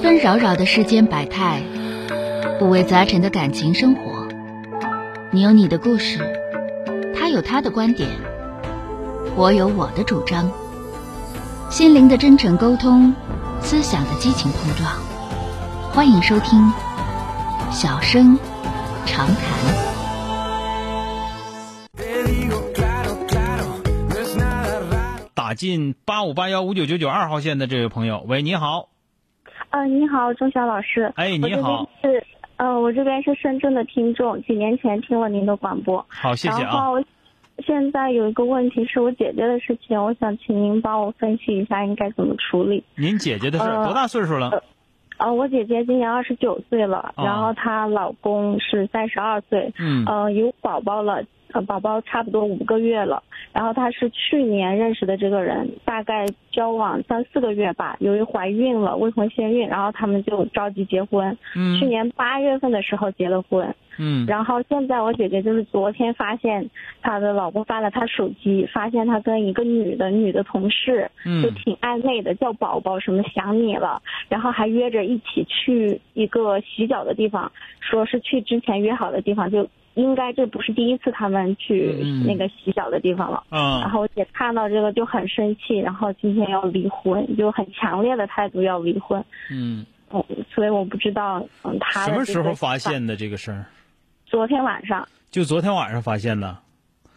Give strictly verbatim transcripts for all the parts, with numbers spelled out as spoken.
纷纷扰扰的世间百态，五味杂陈的感情生活。你有你的故事，他有他的观点，我有我的主张。心灵的真诚沟通，思想的激情碰撞。欢迎收听小声长谈。打进八五八幺五九九九二号线的这位朋友，喂，你好。嗯、呃，你好，钟晓老师。哎，你好。是，呃，我这边是深圳的听众，几年前听了您的广播。好，谢谢啊。然后，现在有一个问题是我姐姐的事情，我想请您帮我分析一下应该怎么处理。您姐姐的事，呃、多大岁数了？呃呃，我姐姐今年二十九岁了，哦、然后她老公是三十二岁，嗯，呃，有宝宝了。呃，宝宝差不多五个月了，然后他是去年认识的这个人，大概交往三四个月吧，由于怀孕了，未婚先孕，然后他们就着急结婚。嗯，去年八月份的时候结了婚。嗯，然后现在我姐姐就是昨天发现她的老公翻了她手机，发现她跟一个女的女的同事，嗯，就挺暧昧的，叫宝宝什么想你了，然后还约着一起去一个洗脚的地方，说是去之前约好的地方就。应该这不是第一次他们去那个洗脚的地方了，嗯，然后我姐看到这个就很生气，然后今天要离婚，就很强烈的态度要离婚，嗯，嗯，所以我不知道，嗯，他什么时候发现的这个事儿？昨天晚上。就昨天晚上发现的。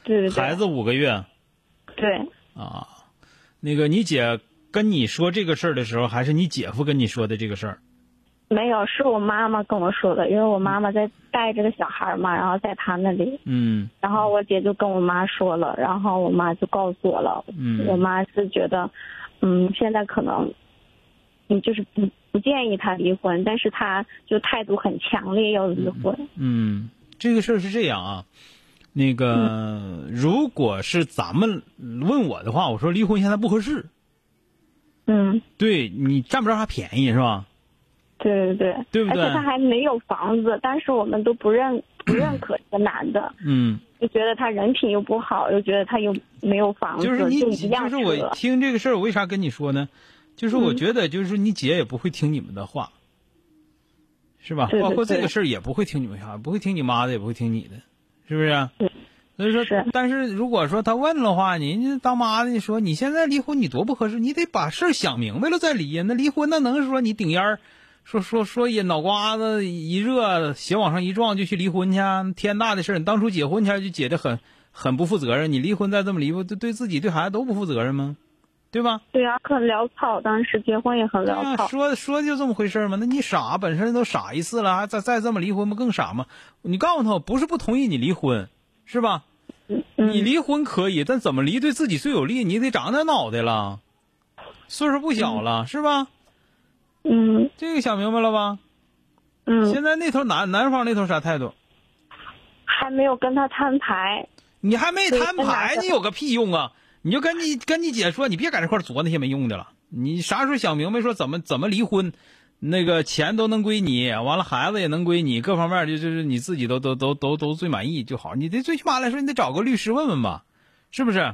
对对对。孩子五个月。对。啊，那个你姐跟你说这个事儿的时候，还是你姐夫跟你说的这个事儿？没有，是我妈妈跟我说的，因为我妈妈在带这个小孩嘛，然后在她那里，嗯，然后我姐就跟我妈说了，然后我妈就告诉我了，嗯，我妈是觉得，嗯，现在可能，嗯，就是不不建议她离婚，但是她就态度很强烈要离婚。嗯，嗯，这个事儿是这样啊，那个、嗯、如果是咱们问我的话，我说离婚现在不合适。嗯，对，你占不着啥便宜是吧？对对对，对不对？而且他还没有房子，但是我们都不认不认可这个男的，嗯，就觉得他人品又不好，又觉得他又没有房子，就是你，就, 就是我听这个事儿，我为啥跟你说呢？就是我觉得，就是你姐也不会听你们的话，嗯、是吧？包括这个事儿也不会听你们啥，不会听你妈的，也不会听你的，是不是、啊？所以说，是但是如果说他问的话，您当妈的说你现在离婚你多不合适，你得把事儿想明白了再离呀。那离婚那能说你顶烟儿？说说说也脑瓜子一热，鞋往上一撞就去离婚去，天大的事儿！你当初结婚去就结得很很不负责任，你离婚再这么离，对对自己对孩子都不负责任吗？对吧？对啊，很潦草，当时结婚也很潦草。啊、说说就这么回事嘛？那你傻，本身都傻一次了，还再再这么离婚吗？更傻吗？你告诉他，我不是不同意你离婚，是吧？嗯、你离婚可以，但怎么离对自己最有利？你得长点脑袋了，岁数不小了，嗯、是吧？嗯，这个想明白了吧？嗯，现在那头男男方那头啥态度？还没有跟他摊牌。你还没摊牌，你有个屁用啊！你就跟你跟你姐说，你别在这块琢磨那些没用的了。你啥时候想明白说怎么怎么离婚？那个钱都能归你，完了孩子也能归你，各方面就就是你自己都都都都都最满意就好。你得最起码来说，你得找个律师问问吧，是不是？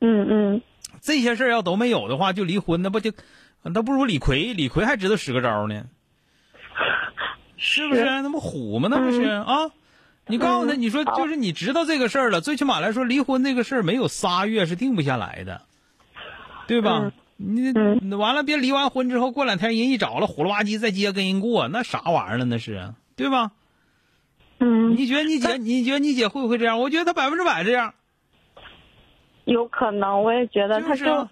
嗯嗯。这些事儿要都没有的话，就离婚，那不就？那不如李逵，李逵还知道使个招呢，是不是？那不虎吗？那不是、嗯、啊！你告诉他，你说就是你知道这个事儿了，最起码来说，离婚这个事儿没有仨月是定不下来的，对吧？嗯、你完了，别离完婚之后，过两天人一找了，虎了吧唧再接跟人过，那啥玩意儿了？那是对吧？嗯，你觉得你姐，你觉得你姐会不会这样？我觉得她百分之百这样，有可能，我也觉得她就是、啊。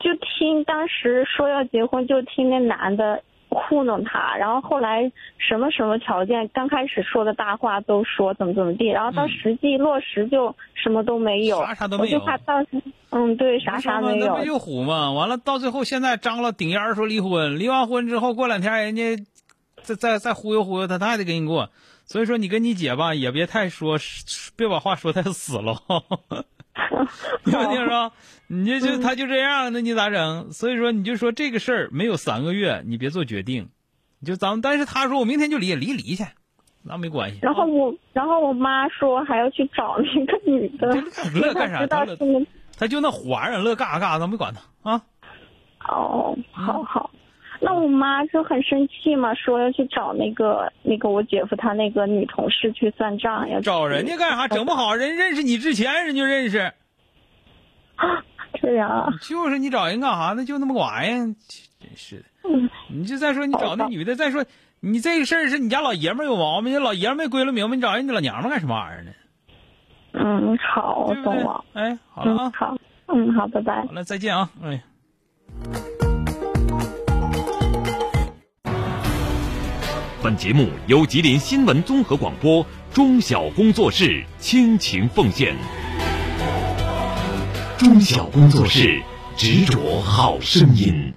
就听当时说要结婚，就听那男的糊弄他，然后后来什么什么条件，刚开始说的大话都说怎么怎么地，然后到实际落实就什么都没有，嗯、啥啥都没有。我就怕到，嗯，对，啥啥没有。那不就虎吗？完了，到最后现在张了顶烟说离婚，离完婚之后过两天人家再再再忽悠忽悠他，他还得跟你过。所以说你跟你姐吧，也别太说，别把话说太死了。你有听说？你就就他就这样，那你咋整？所以说你就说这个事儿没有三个月，你别做决定。你就咱们，但是他说我明天就离，离离去，那没关系。然后我，然后我妈说还要去找那个女的，乐干啥？他乐，他就那华人乐干啥干啥，咱没管他啊。哦，好好。那我妈就很生气嘛，说要去找那个那个我姐夫他那个女同事去算账呀。找人家干啥？整不好人认识你之前人就认识。啊，这样啊？就是你找人干啥呢？就那么玩意儿，真是的。嗯。你就再说你找那女的，再说你这个事儿是你家老爷们有毛病，老爷们归了明白，你找人家老娘们干什么玩意儿呢？嗯，好，我懂了。哎，好了啊。嗯、好，嗯，好，拜拜。好了，再见啊，哎。本节目由吉林新闻综合广播中小工作室倾情奉献。中小工作室，执着好声音。